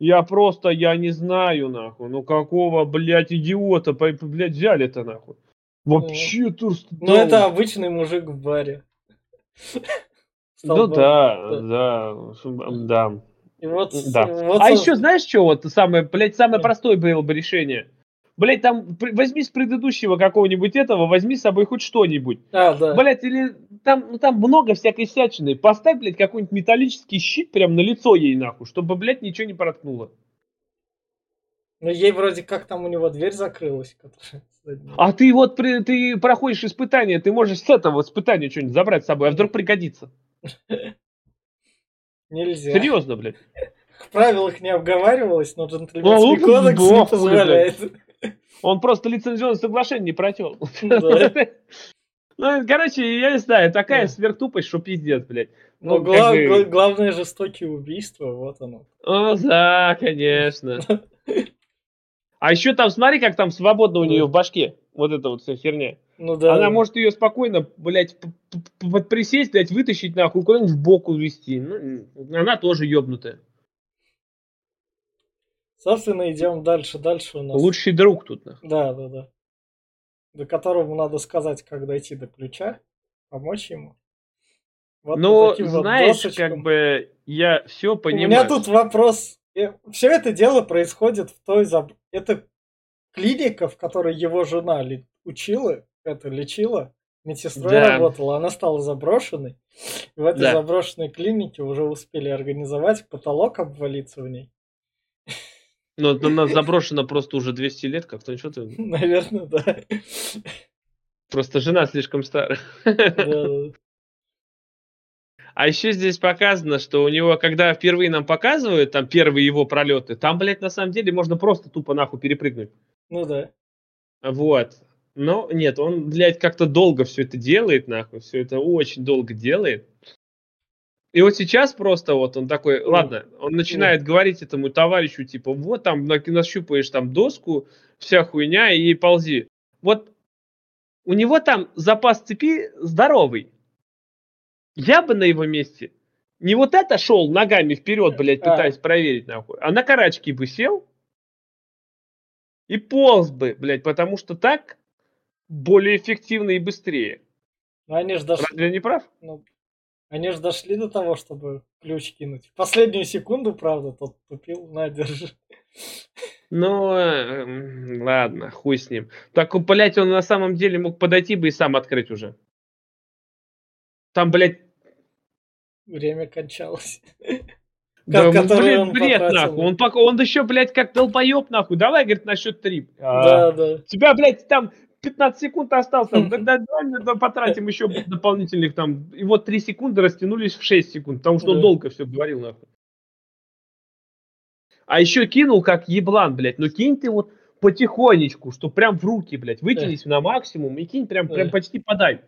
Я просто, я не знаю, нахуй, ну какого, блядь, идиота, блядь, взяли-то, нахуй. Вообще турст. Ну это обычный мужик в баре. Ну да, да, да. А еще знаешь, что вот самое, блядь, самое простое было бы решение? Блядь, там возьми с предыдущего какого-нибудь этого, возьми с собой хоть что-нибудь. А, да. Блядь, или там, ну, там много всякой всячины. Поставь, блядь, какой-нибудь металлический щит прям на лицо ей, нахуй, чтобы, блядь, ничего не проткнуло. Ну, ей вроде как там у него дверь закрылась. А ты вот, при, ты проходишь испытание, ты можешь с этого испытания что-нибудь забрать с собой, а вдруг пригодится. Нельзя. Серьезно, блядь. В правилах не обговаривалось, но джентльменский кодекс не позволяет. Он просто лицензионное соглашение не протел. Ну, короче, я не знаю, такая сверхтупость, что пиздец, блядь. Ну, главное жестокие убийства, вот оно. О, да, конечно. А еще там, смотри, как там свободно у нее в башке. Вот эта вот вся херня. Она может ее спокойно, блядь, присесть, блядь, вытащить нахуй, куда-нибудь в бок увести. Она тоже ебнутая. Собственно, идем дальше, дальше у нас... Лучший друг тут. Да, да, да. До которого надо сказать, как дойти до ключа, помочь ему. Вот ну, знаешь, вот как бы я все понимаю. У меня тут вопрос. Все это дело происходит в той... Заб... Это клиника, в которой его жена ли... учила, это лечила, медсестрой да. работала, она стала заброшенной. И в этой да. заброшенной клинике уже успели организовать, потолок обвалится в ней. Ну, она заброшена просто уже двести лет, как-то ничего ты... Наверное, да. Просто жена слишком старая. Да. А еще здесь показано, что у него, когда впервые нам показывают, там, первые его пролеты, там, блядь, на самом деле можно просто тупо нахуй перепрыгнуть. Ну да. Вот. Но нет, он, блядь, как-то долго все это делает, нахуй, все это очень долго делает. И вот сейчас просто вот он такой, ладно, он начинает говорить этому товарищу, типа, вот там нащупаешь там доску, вся хуйня, и ползи. Вот у него там запас цепи здоровый. Я бы на его месте не вот это шел ногами вперед, блядь, пытаясь а. проверить, нахуй, а на карачки бы сел и полз бы, блядь, потому что так более эффективно и быстрее. Ну, они же дошли... Разве я не прав? Ну, они же дошли до того, чтобы ключ кинуть. В последнюю секунду, правда, тот тупил, на, держи. Ну, э, ладно, хуй с ним. Так, блядь, он на самом деле мог подойти бы и сам открыть уже. Там, блядь, время кончалось. Да, блин, бред, нахуй. Он, пока, он еще, блядь, как долбоеб, нахуй. Давай, говорит, на счет три. Да, да. Тебя, блядь, там пятнадцать секунд осталось. Тогда потратим еще дополнительных там. И вот три секунды растянулись в шесть секунд, потому что он долго все говорил, нахуй. А еще кинул, как еблан, блядь. Ну кинь ты вот потихонечку, что прям в руки, блядь, вытянись на максимум и кинь прям, прям почти подай.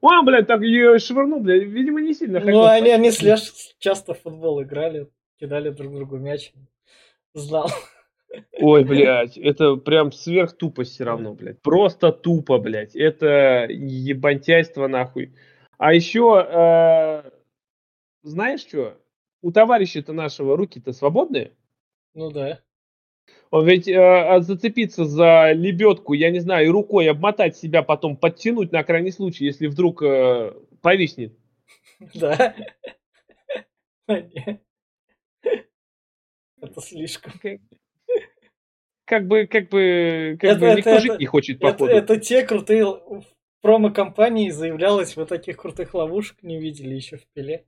О, блядь, так ее швырнул, блядь, видимо, не сильно хотел. Ну, они, они слишком часто в футбол играли, кидали друг другу мяч. Знал. Ой, блядь, это прям сверхтупость все равно, блядь. Просто тупо, блядь. Это ебантяйство, нахуй. А еще, э, знаешь что, у товарища-то нашего руки-то свободные? Ну да. Он ведь э, зацепиться за лебедку, я не знаю, и рукой обмотать себя потом, подтянуть на крайний случай, если вдруг э, повиснет. Да. Это слишком. Как бы, как бы, как бы никто жить не хочет, походу. Это те крутые промо-компании заявлялось, вы таких крутых ловушек не видели еще в Пиле.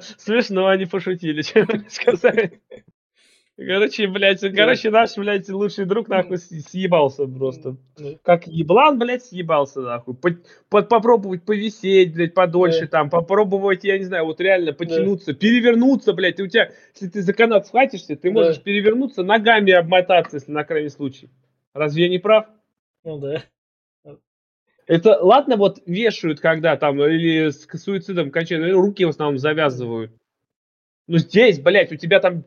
Смешно, они пошутили, что мне сказали. Короче, блядь, короче, наш, блядь, лучший друг, нахуй, съебался просто. Как еблан, блядь, съебался, нахуй. Попробовать повисеть, блядь, подольше там, попробовать, я не знаю, вот реально потянуться, перевернуться, блядь. У тебя, если ты за канат схватишься, ты можешь перевернуться, ногами обмотаться, если на крайний случай. Разве я не прав? Ну да. Это, ладно, вот вешают, когда там, или с суицидом кончают, руки в основном завязывают. Ну здесь, блядь, у тебя там,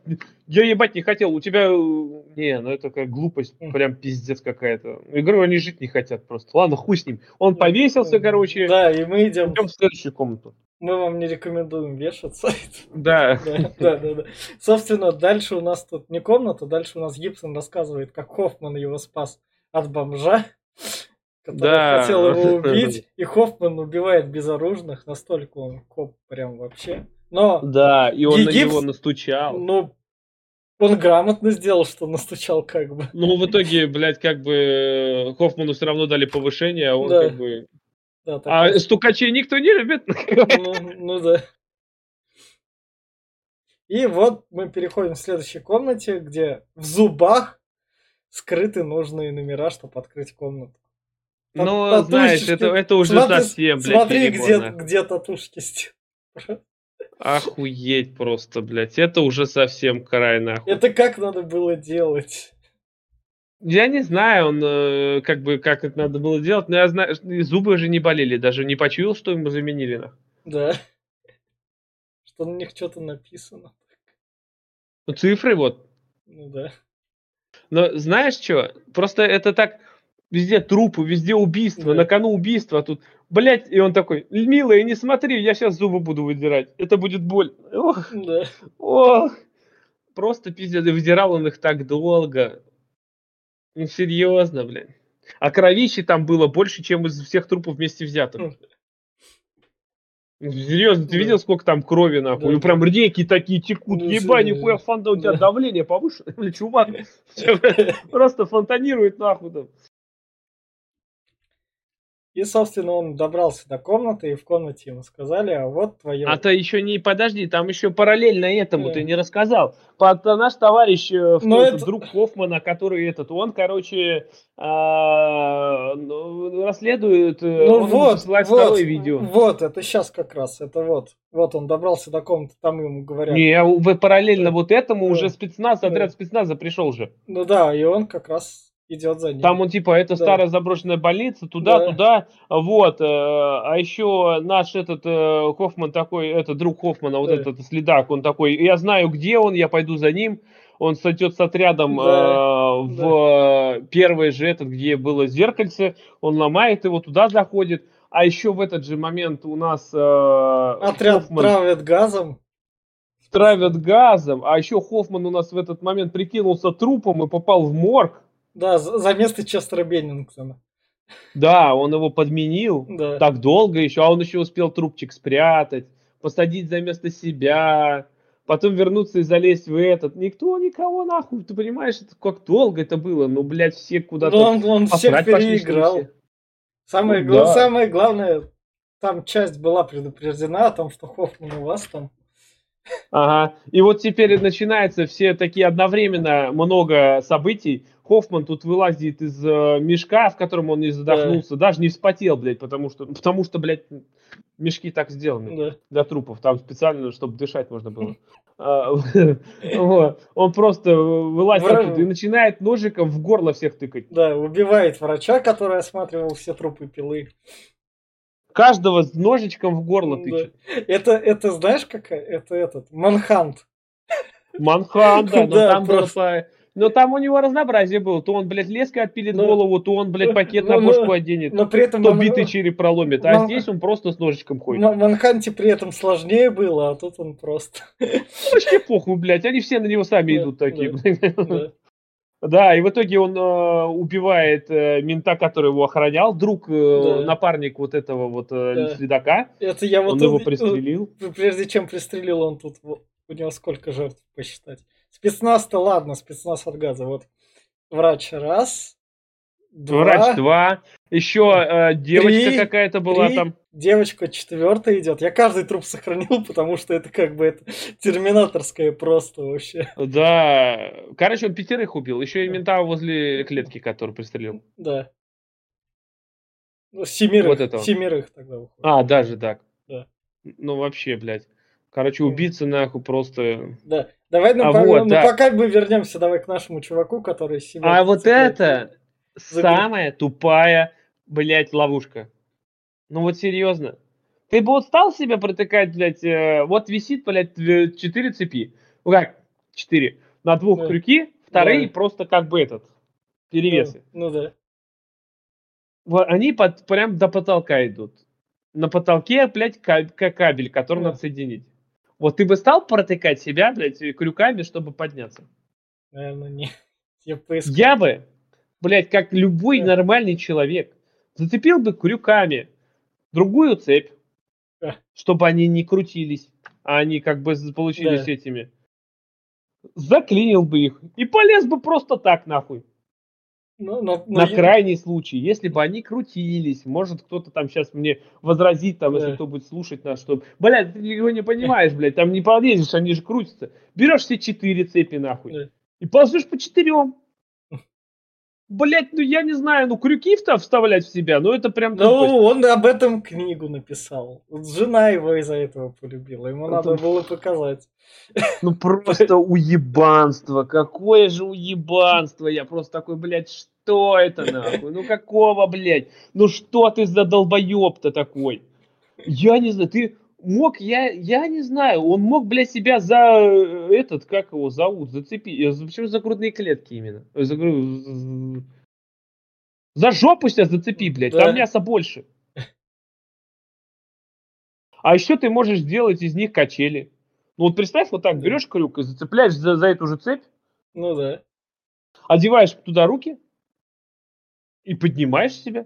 я ебать не хотел, у тебя, не, ну это такая глупость, прям пиздец какая-то. Я говорю, они жить не хотят просто. Ладно, хуй с ним. Он повесился, короче. Да, и мы идем. Идем в следующую комнату. Мы вам не рекомендуем вешаться. Да. Да, да, да. Собственно, дальше у нас тут не комната, дальше у нас Гибсон рассказывает, как Хоффман его спас от бомжа, который да. хотел его убить, и Хоффман убивает безоружных, настолько он коп прям вообще. Но да, и он Гибс... на него настучал. Ну, он грамотно сделал, что настучал как бы. Ну, в итоге, блядь, как бы Хоффману все равно дали повышение, а он да. как бы... Да, а есть. Стукачей никто не любит. Ну, ну да. И вот мы переходим в следующей комнате, где в зубах скрыты нужные номера, чтобы открыть комнату. Там ну, татушечки. Знаешь, это, это уже смотри, совсем, блядь. Смотри, где, где татушки стены. Охуеть просто, блядь. Это уже совсем край, нахуй. Это как надо было делать? Я не знаю, он как бы как это надо было делать, но я знаю, зубы уже не болели, даже не почуял, что ему заменили. Да. Что на них что-то написано. Ну, цифры вот. Ну да. Но знаешь что? Просто это так везде трупы, везде убийства, да. на кону убийства, а тут, блядь, и он такой, милая, не смотри, я сейчас зубы буду выдирать, это будет боль. Ох, да. ох. Просто пиздец, выдирал он их так долго. Ну, серьезно, блядь. А кровищи там было больше, чем из всех трупов вместе взятых. Серьезно, ты да. видел, сколько там крови, нахуй? Да. Ну, прям реки такие текут. Ну, ебать, нихуя, фонда, у тебя да. давление повышено. Блядь, чувак, просто фонтанирует, нахуй там. И, собственно, он добрался до комнаты, и в комнате ему сказали, а вот твое... А то еще не... Подожди, там еще параллельно этому yeah. ты не рассказал. Наш товарищ, это... друг Хоффмана, который этот, он, короче, расследует... Ну вот, вот, видео. вот, это сейчас как раз, это вот. Вот он добрался до комнаты, там ему говорят... Не, параллельно вот этому уже спецназ, отряд спецназа пришел же. Ну да, и он как раз идет за ним. Там он типа, это да. старая заброшенная больница, туда-туда, да. вот. А еще наш этот Хоффман такой, это друг Хоффмана, вот да. этот следак, он такой, я знаю, где он, я пойду за ним. Он сойдет с отрядом да, э, в да. первый же этот, где было зеркальце, он ломает его, туда заходит. А еще в этот же момент у нас э, отряд Хоффман... травят газом. Травят газом, а еще Хоффман у нас в этот момент прикинулся трупом и попал в морг. Да, за место Честера Беннингтона. Да, он его подменил да. так долго еще, а он еще успел трупчик спрятать, посадить за место себя, потом вернуться и залезть в этот. Никто никого нахуй, ты понимаешь, это как долго это было, ну, блядь, все куда-то... Ну, он, он всех переиграл. Самое, ну, гла- да. самое главное, там часть была предупреждена о том, что Хоффман у вас там. Ага, и вот теперь начинаются все такие одновременно много событий. Хоффман тут вылазит из э, мешка, в котором он не задохнулся, да. даже не вспотел, блядь, потому что, потому что, блядь, мешки так сделаны да. для трупов, там специально, чтобы дышать можно было. Он просто вылазит оттуда и начинает ножиком в горло всех тыкать. Да, убивает врача, который осматривал все трупы Пилы. Каждого с ножичком в горло да. тычет. Это, это знаешь, как это этот? Манхант. Манхант, да. Но, да, там просто... было... но там у него разнообразие было. То он, блядь, леской отпилит но... голову, то он, блядь, пакет но, на бошку но... оденет, но при этом то он... битый череп проломит. А но... здесь он просто с ножичком ходит. На Манханте при этом сложнее было, а тут он просто... Вообще похуй, блядь. Они все на него сами да, идут такие. Да, да. Да, и в итоге он э, убивает э, мента, который его охранял, друг, э, да. напарник вот этого вот э, да. следака. Это я вот он его пристрелил. Прежде чем пристрелил, он тут у него сколько жертв посчитать. Спецназ-то ладно, спецназ от газа. Вот врач раз, два, врач два, еще э, девочка три, какая-то была три, там. Девочка четвертая идет. Я каждый труп сохранил, потому что это как бы это терминаторское просто вообще. Да. Короче, он пятерых убил. Еще и мента возле клетки, который пристрелил. Да. Ну, семерых. Вот семерых тогда выходит. А, даже так. Да. Ну, вообще, блядь. Короче, убийца нахуй просто... Да. Давай, ну, а по... вот, ну да. пока мы вернемся давай к нашему чуваку, который... А вот это заберет. Самая тупая, блядь, ловушка. Ну вот серьезно. Ты бы вот стал себе протыкать, блядь, э, вот висит, блядь, четыре цепи. Ну как, четыре. На двух да. крюки, вторые да. просто как бы этот, перевесы. Ну, ну да. Вот, они под, прям до потолка идут. На потолке, блядь, кабель, который да. надо соединить. Вот ты бы стал протыкать себя, блядь, крюками, чтобы подняться? Наверное, нет. Я, Я бы, блядь, как любой да. нормальный человек, зацепил бы крюками другую цепь, да. чтобы они не крутились, а они как бы получились да. этими. Заклинил бы их и полез бы просто так нахуй. Но, но, но На я... крайний случай, если бы они крутились, может кто-то там сейчас мне возразит, там, да. если кто будет слушать нас, что, блядь, ты его не понимаешь, блядь, там не полезешь, они же крутятся. Берешь все четыре цепи нахуй да. и ползешь по четырем. Блять, ну я не знаю, ну крюки-то вставлять в себя, ну это прям... Ну, он об этом книгу написал. Вот жена его из-за этого полюбила, ему это... надо было показать. Ну просто уебанство, какое же уебанство, я просто такой, блядь, что это нахуй, ну какого, блядь, ну что ты за долбоеб-то такой? Я не знаю, ты... Мог, я, я не знаю, он мог, блядь, себя за этот, как его зовут, зацепить. Почему за грудные клетки именно? За, за жопу себя зацепи, блядь, да. там мяса больше. А еще ты можешь сделать из них качели. Ну вот представь, вот так да. берешь крюк и зацепляешь за, за эту же цепь. Ну да. Одеваешь туда руки и поднимаешь себя.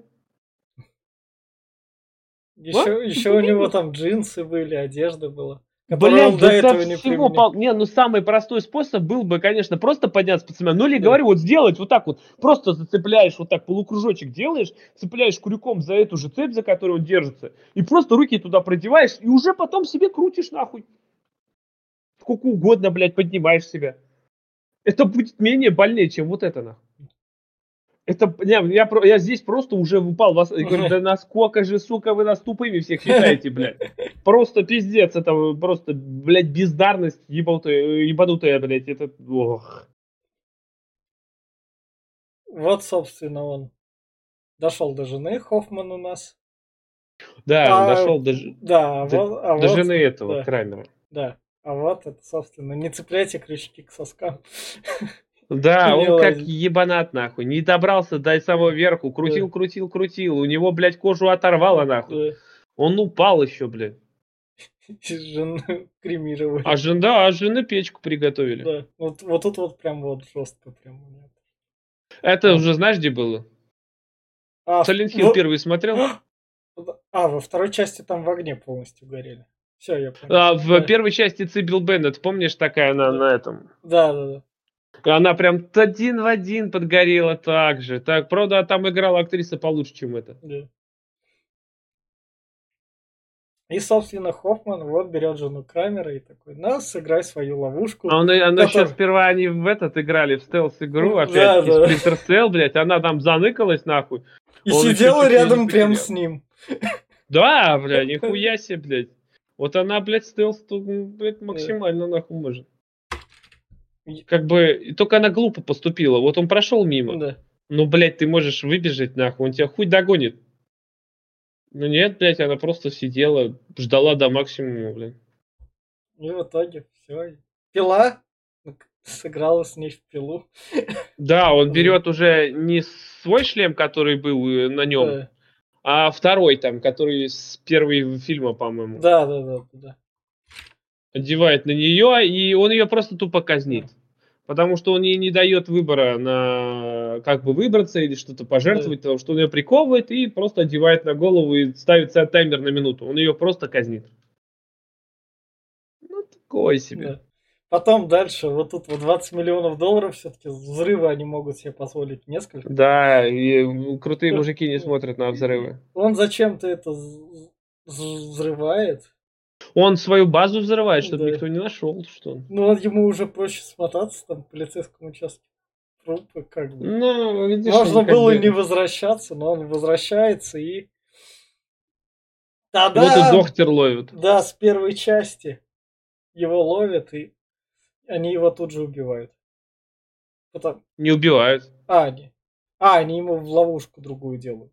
Еще, еще у него там джинсы были, одежда была. Блядь, да этого не всего пол... Не, ну самый простой способ был бы, конечно, просто подняться под себя. Ну или да. говорю, вот сделать вот так вот. Просто зацепляешь вот так, полукружочек делаешь, цепляешь крюком за эту же цепь, за которую он держится, и просто руки туда продеваешь, и уже потом себе крутишь нахуй. Сколько угодно, блядь, поднимаешь себя. Это будет менее больнее, чем вот это нахуй. Это, я, я, я здесь просто уже упал. Вас, я говорю, да насколько же, сука, вы нас тупыми всех считаете, блядь. Просто пиздец, это просто, блядь, бездарность ебанутая, ебанутая блядь, это... Ох. Вот, собственно, он дошел до жены, Хоффман у нас. Да, а, дошел до, да, до, вот, а до вот, жены этого, да, Крайнера. Да, а вот это, собственно, не цепляйте крючки к соскам. Да, он как ебанат, нахуй. Не добрался до самого верху. Крутил, да. крутил, крутил. У него, блядь, кожу оторвало, нахуй. Да. Он упал еще, блядь. Жену кремировали. А жен, да, а жены печку приготовили. Да, вот, вот тут вот прям вот жестко. Прям. Это да. Уже знаешь, где было? А, Сайлент Хилл ну... первый смотрел? А, во второй части там в огне полностью горели. Все, я понял. А, в да. первой части Сибил Беннетт, помнишь, такая она да. на этом? Да, да, да. Она прям один в один подгорела так же. Так, правда, там играла актриса получше, чем это. Да. И, собственно, Хоффман вот берет жену Крамера и такой, на, сыграй свою ловушку. А он, она сейчас сперва они в этот играли, в стелс-игру, опять-таки, да, да. Splinter Cell, блядь, она там заныкалась, нахуй. И он сидела рядом прям с ним. Да, бля, нихуя себе, блядь. Вот она, блядь, стелс тут, блядь, максимально, нахуй, может. Как бы, только она глупо поступила, вот он прошел мимо. Да. Ну, блядь, ты можешь выбежать, нахуй, он тебя хуй догонит. Ну нет, блядь, она просто сидела, ждала до максимума, блядь. И в итоге все. Пила сыграла с ней в пилу. Да, он берет уже не свой шлем, который был на нем, да. а второй там, который с первого фильма, по-моему. Да, да, да, да. Одевает на нее, и он ее просто тупо казнит. Да. Потому что он ей не дает выбора на как бы выбраться или что-то пожертвовать, да. потому что он ее приковывает и просто одевает на голову и ставит себе таймер на минуту. Он ее просто казнит. Ну, такое себе. Да. Потом дальше, вот тут вот двадцать миллионов долларов все-таки взрывы они могут себе позволить несколько. Да, и крутые мужики не смотрят на взрывы. Он зачем-то это взрывает. Он свою базу взрывает, чтобы да. никто не нашел, что он. Ну, ему уже проще смотаться там в полицейском участке. Трупы, как бы. Ну, видишь, можно было не возвращаться, но он возвращается и... Тогда... Вот и доктор ловит. Да, с первой части его ловят, и они его тут же убивают. Потом... Не убивают. А, они. А, они ему в ловушку другую делают.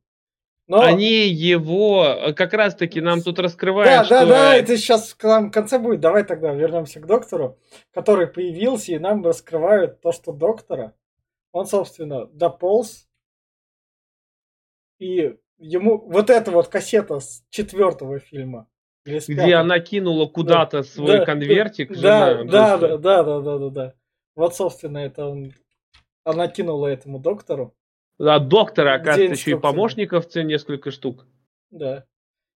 Но... Они его, как раз-таки нам тут раскрывают, да, что... Да, да, это сейчас к нам в конце будет. Давай тогда вернемся к доктору, который появился, и нам раскрывают то, что доктора, он, собственно, дополз, и ему вот эта вот кассета с четвертого фильма. С Где она кинула куда-то да, свой да, конвертик. Да, да, да, да, да, да, да, да. Вот, собственно, это он... она кинула этому доктору. А доктора, оказывается, еще и помощников несколько штук. Да.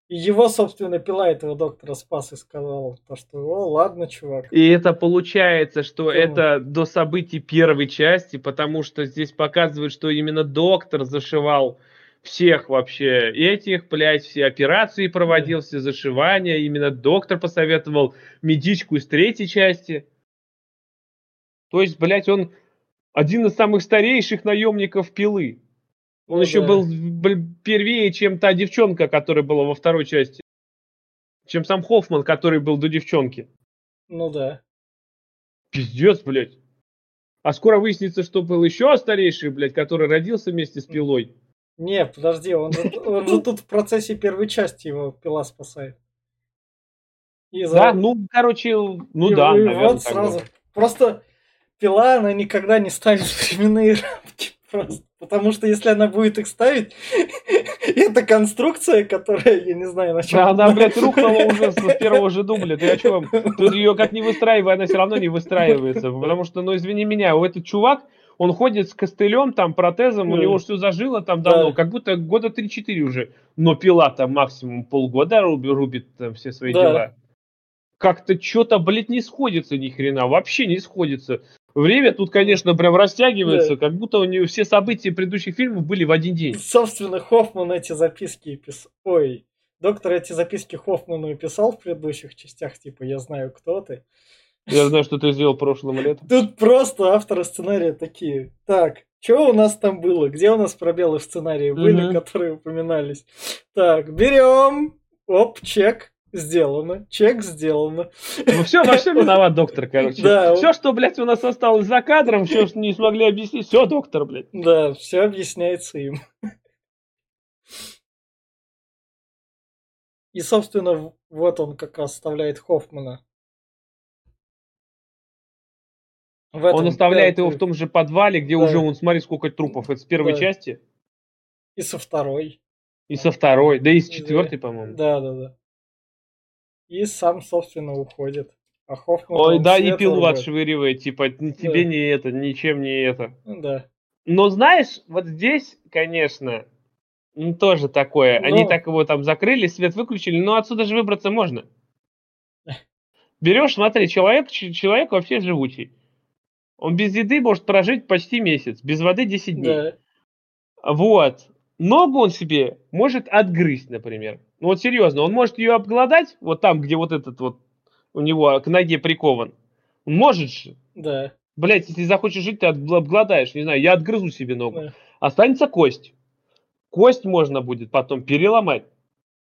И его, собственно, пила этого доктора спас и сказал, что о, ладно, чувак. И это получается, что Думаю. это до событий первой части, потому что здесь показывают, что именно доктор зашивал всех вообще этих, блядь, все операции проводил, да. все зашивания. Именно доктор посоветовал медичку из третьей части. То есть, блядь, он... Один из самых старейших наемников Пилы. Он ну, еще да. был первее, чем та девчонка, которая была во второй части. Чем сам Хоффман, который был до девчонки. Ну да. Пиздец, блядь. А скоро выяснится, что был еще старейший, блядь, который родился вместе с Пилой. Не, подожди, он же тут в процессе первой части его Пила спасает. Да, ну, короче, ну да. И вот сразу. Просто... Пила, она никогда не ставит временные рамки просто. Потому что если она будет их ставить, это конструкция, которая, я не знаю, на чем... Да, она, блядь, рухнула уже с первого же дубля. Ты о чем? Тут ее как не выстраивай, она все равно не выстраивается. Потому что, ну, извини меня, у этот чувак, он ходит с костылем, там, протезом, у него все зажило там давно, да. как будто года три-четыре уже. Но Пила там максимум полгода рубит там, все свои да. дела. Как-то что-то, блядь, не сходится ни хрена, вообще не сходится. Время тут, конечно, прям растягивается, да. как будто у нее все события предыдущих фильмов были в один день. Собственно, Хоффман эти записки писал... Ой, доктор эти записки Хоффману и писал в предыдущих частях, типа, я знаю, кто ты. Я знаю, что ты сделал прошлым летом. Тут просто авторы сценария такие, так, что у нас там было, где у нас пробелы в сценарии были, которые упоминались. Так, берем, оп, чек. Сделано. Чек сделано. Ну все, во всем виноват доктор, короче. Да, все, он... что, блядь, у нас осталось за кадром, все, что не смогли объяснить, все, доктор, блядь. Да, все объясняется им. И, собственно, вот он как раз оставляет Хоффмана. Он оставляет его в том же подвале, где да. уже, вон, смотри, сколько трупов. Это с первой да. части. И со второй. И со второй, да и с четвертой, по-моему. Да, да, да. И сам, собственно, уходит. А Хоффман... Ой, да, и пилу отшвыривает, типа, тебе да. не это, ничем не это. Да. Но знаешь, вот здесь, конечно, ну, тоже такое. Но... Они так его там закрыли, свет выключили, но отсюда же выбраться можно. Берешь, смотри, человек, человек вообще живучий. Он без еды может прожить почти месяц, без воды десять дней. Да. Вот. Ногу он себе может отгрызть, например. Ну вот серьезно, он может ее обглодать, вот там, где вот этот вот у него к ноге прикован. Он может же. Да. Блять, если захочешь жить, ты обгладаешь. Не знаю, я отгрызу себе ногу. Да. Останется кость. Кость можно будет потом переломать.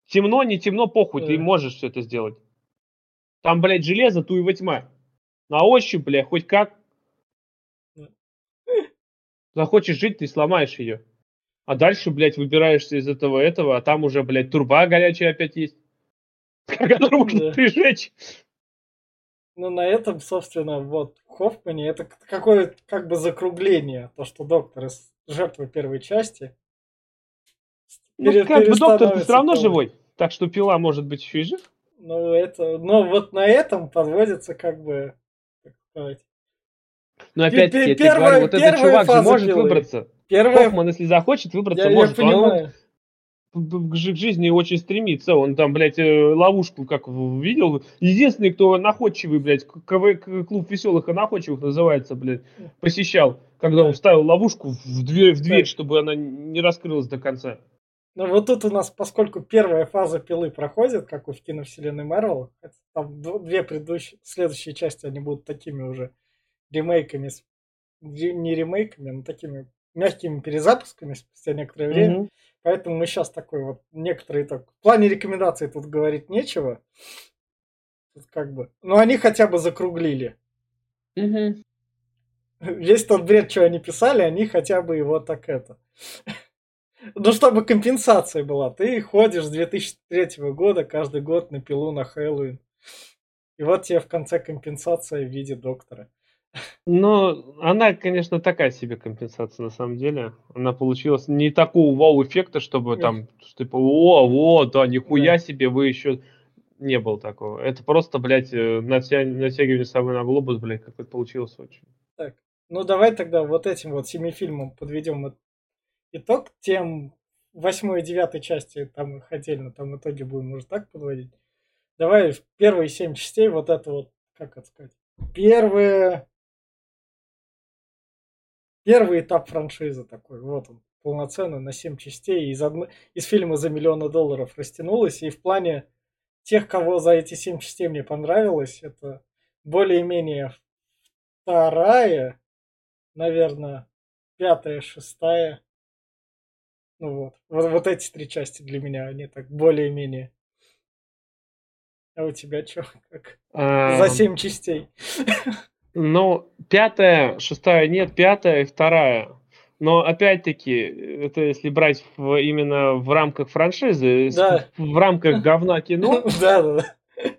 Темно, не темно, похуй, да. ты можешь все это сделать. Там, блядь, железо, ту его тьма. На ощупь, блядь, хоть как. Захочешь жить, ты сломаешь ее. А дальше, блядь, выбираешься из этого этого, а там уже, блядь, труба горячая опять есть, которую можно прижечь. Ну, на этом, собственно, вот, в Хоффмане это какое-то как бы закругление, то, что доктор из жертвы первой части. Ну, как бы доктор все равно живой, так что пила может быть еще и жив. Ну, это, но вот на этом подводится как бы, как сказать, но опять-таки, я тебе говорю, вот этот чувак же может выбраться. Хоффман, если захочет, выбраться может. Он к жизни очень стремится. Он там, блядь, ловушку как видел. Единственный, кто находчивый, блядь, клуб веселых и находчивых называется, блядь, посещал, когда он вставил ловушку в дверь, в дверь, чтобы она не раскрылась до конца. Ну вот тут у нас, поскольку первая фаза пилы проходит, как у в киновселенной Marvel, там две предыдущие, следующие части, они будут такими уже. Ремейками, не ремейками, но такими мягкими перезапусками спустя некоторое время. Mm-hmm. Поэтому мы сейчас такой вот некоторые так. В плане рекомендаций тут говорить нечего. Тут как бы. Но они хотя бы закруглили. Mm-hmm. Весь тот бред, что они писали, они хотя бы его так это. Ну, чтобы компенсация была. Ты ходишь с две тысячи третьего года каждый год на пилу на Хэллоуин. И вот тебе в конце компенсация в виде доктора. Ну, она, конечно, такая себе компенсация, на самом деле. Она получилась не такого вау-эффекта, чтобы там, типа, о, о, да, нихуя да. себе, вы еще... Не было такого. Это просто, блядь, натя... натягивание собой на глобус, блядь, как это получилось очень. Так, ну давай тогда вот этим вот семи фильмом подведем итог. Тем восьмой и девятой части, там их отдельно, там итоги будем уже так подводить. Давай в первые семь частей вот это вот, как это сказать, первые... Первый этап франшизы такой, вот он, полноценно на семь частей, из, одно... из фильма за миллиона долларов растянулось, и в плане тех, кого за эти семь частей мне понравилось, это более-менее вторая, наверное, пятая, шестая, ну вот. вот, вот эти три части для меня, они так более-менее. А у тебя что, как? За семь частей? Ну, пятая, шестая нет, пятая и вторая. Но опять-таки, это если брать в, именно в рамках франшизы, да. в рамках говна кино. Да, да, да.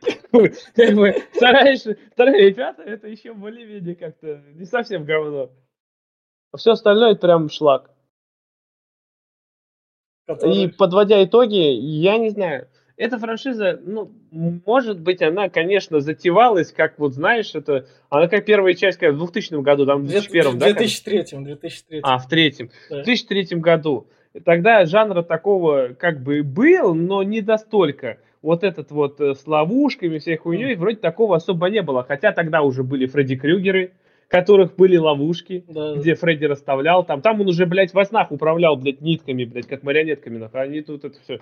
Как бы вторая и пятая это еще более-менее как-то не совсем говно. А все остальное это прям шлак. И подводя итоги, я не знаю. Эта франшиза, ну, может быть, она, конечно, затевалась, как вот, знаешь, это, она как первая часть, как в двухтысячном году, там, в две тысячи первом, да? В две тысячи третьем. А, в третьем. Да. В две тысячи третьем году. Тогда жанра такого как бы был, но не достолько. Вот этот вот с ловушками, всей хуйней, mm. вроде такого особо не было. Хотя тогда уже были Фредди Крюгеры, которых были ловушки, да, где да. Фредди расставлял. Там, там он уже, блядь, во снах управлял, блядь, нитками, блядь, как марионетками. Они тут это все...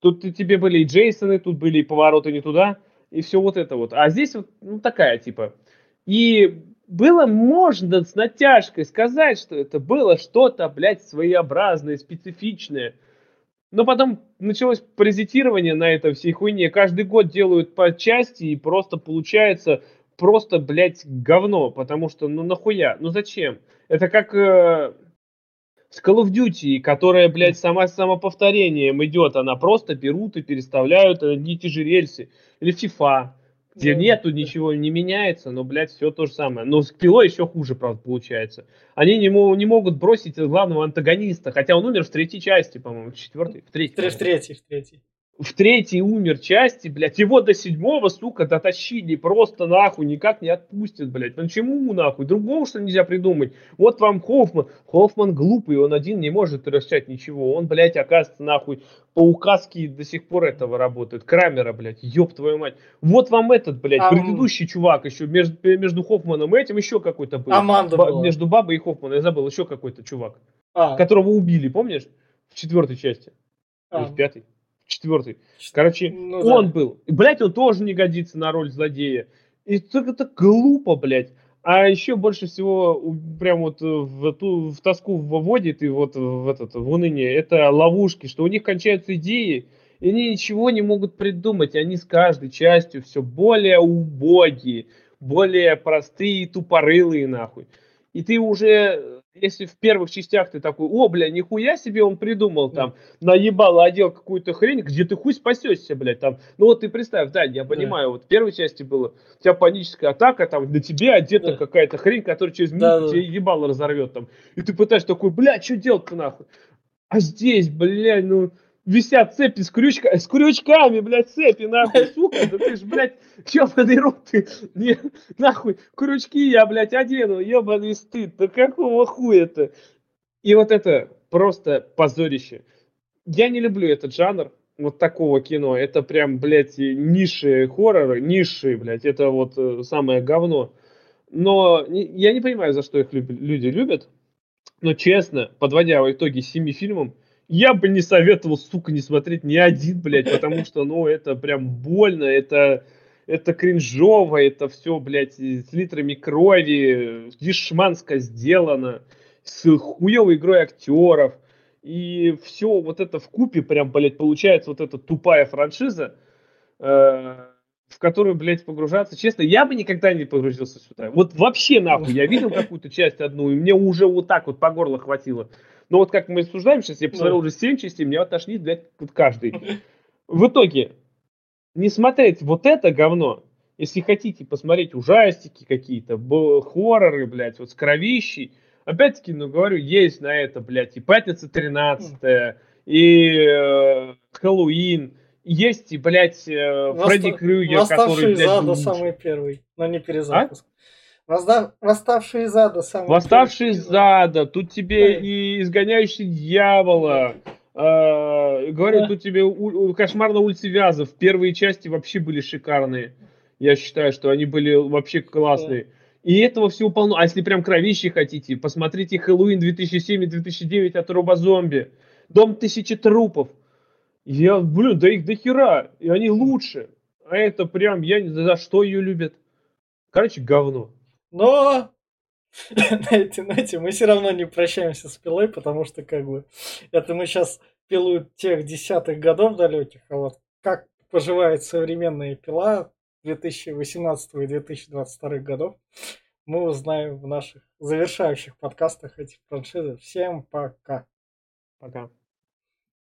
Тут тебе были и Джейсоны, тут были и повороты не туда, и все вот это вот. А здесь вот ну, такая типа. И было можно с натяжкой сказать, что это было что-то, блядь, своеобразное, специфичное. Но потом началось паразитирование на этой всей хуйне. Каждый год делают по части, и просто получается просто, блядь, говно. Потому что, ну нахуя? Ну зачем? Это как э, с Call of Duty, которая, блядь, сама с самоповторением идет. Она просто берут и переставляют одни и те же рельсы. Или FIFA, где нету, ничего не меняется, но, блядь, все то же самое. Но с Пила еще хуже, правда, получается. Они не, мо- не могут бросить главного антагониста, хотя он умер в третьей части, по-моему, в четвертой, в третьей. В третьей, в третьей. В третьей умер части, блядь, его до седьмого, сука, дотащили, просто нахуй, никак не отпустят, блядь. Почему нахуй? Другого что нельзя придумать? Вот вам Хоффман. Хоффман глупый, он один не может решать ничего. Он, блядь, оказывается, нахуй, по указке до сих пор этого работает. Крамера, блядь, ёб твою мать. Вот вам этот, блядь, а, предыдущий чувак еще, между, между Хоффманом и этим еще какой-то был. Аманда Ба- была. Между Бабой и Хоффманом, я забыл, еще какой-то чувак, а. которого убили, помнишь? В четвертой части. А. Или в пятой. Четвертый. Короче, ну, он да. был. И, блядь, он тоже не годится на роль злодея. И только так глупо, блядь. А еще больше всего прям вот в, ту, в тоску вводит и вот в, этот, в уныние. Это ловушки, что у них кончаются идеи, и они ничего не могут придумать. И они с каждой частью все более убогие, более простые и тупорылые, нахуй. И ты уже... Если в первых частях ты такой, о, бля, нихуя себе он придумал, там, наебал, одел какую-то хрень, где ты хуй спасешься, блядь, там. Ну вот ты представь, да, я понимаю, да. вот в первой части было, у тебя паническая атака, там, на тебе одета да. какая-то хрень, которая через минуту да, тебе да. ебало разорвет, там. И ты пытаешься такой, бля, что делать-то нахуй? А здесь, бля, ну... Висят цепи с, крючка, с крючками, блядь, цепи, нахуй, сука, да ты ж, блядь, ёбаный рот, ты, не, нахуй, крючки я, блядь, одену, ёбаный стыд, да какого хуя-то? И вот это просто позорище. Я не люблю этот жанр, вот такого кино, это прям, блядь, низшие хорроры, низшие, блядь, это вот самое говно. Но я не понимаю, за что их люди любят, но честно, подводя итоги семи фильмов, я бы не советовал, сука, не смотреть ни один, блядь, потому что, ну, это прям больно, это, это кринжово, это все, блядь, с литрами крови, дешманско сделано, с хуевой игрой актеров, и все вот это вкупе прям, блядь, получается вот эта тупая франшиза, э- в которую, блядь, погружаться. Честно, я бы никогда не погрузился сюда. Вот вообще нахуй. Я видел какую-то часть одну, и мне уже вот так вот по горло хватило. Но вот как мы обсуждаем сейчас, я посмотрел уже семь частей, меня вот тошнит, блядь, каждый. В итоге, не смотреть вот это говно, если хотите посмотреть ужастики какие-то, хорроры, блядь, вот с кровищей, опять-таки, ну, говорю, есть на это, блядь, и «Пятница тринадцатая», и э, «Хэллоуин», есть и, блядь, Восста... Фредди Крюгер, Восставшие который... Восставшие из ада самый первый, но не перезапуск. А? Возда... Восставшие из ада самый Восставшие первый. Восставшие из ада. Тут тебе да. и Изгоняющий дьявола. А, говорю, да. тут тебе у... Кошмар на улице Вязов. Первые части вообще были шикарные. Я считаю, что они были вообще классные. Да. И этого всего полно. А если прям кровищи хотите, посмотрите «Хэллоуин» две тысячи седьмой две тысячи девятой от Робозомби. «Дом Тысячи Трупов». Я, блин, да их до хера, и они лучше. А это прям, я не знаю, за что ее любят. Короче, говно. Но, знаете, мы все равно не прощаемся с Пилой, потому что, как бы, это мы сейчас Пилу тех десятых годов далеких, а вот как поживает современная Пила две тысячи восемнадцатого и две тысячи двадцать второго годов, мы узнаем в наших завершающих подкастах этих франшиз. Всем пока. Пока.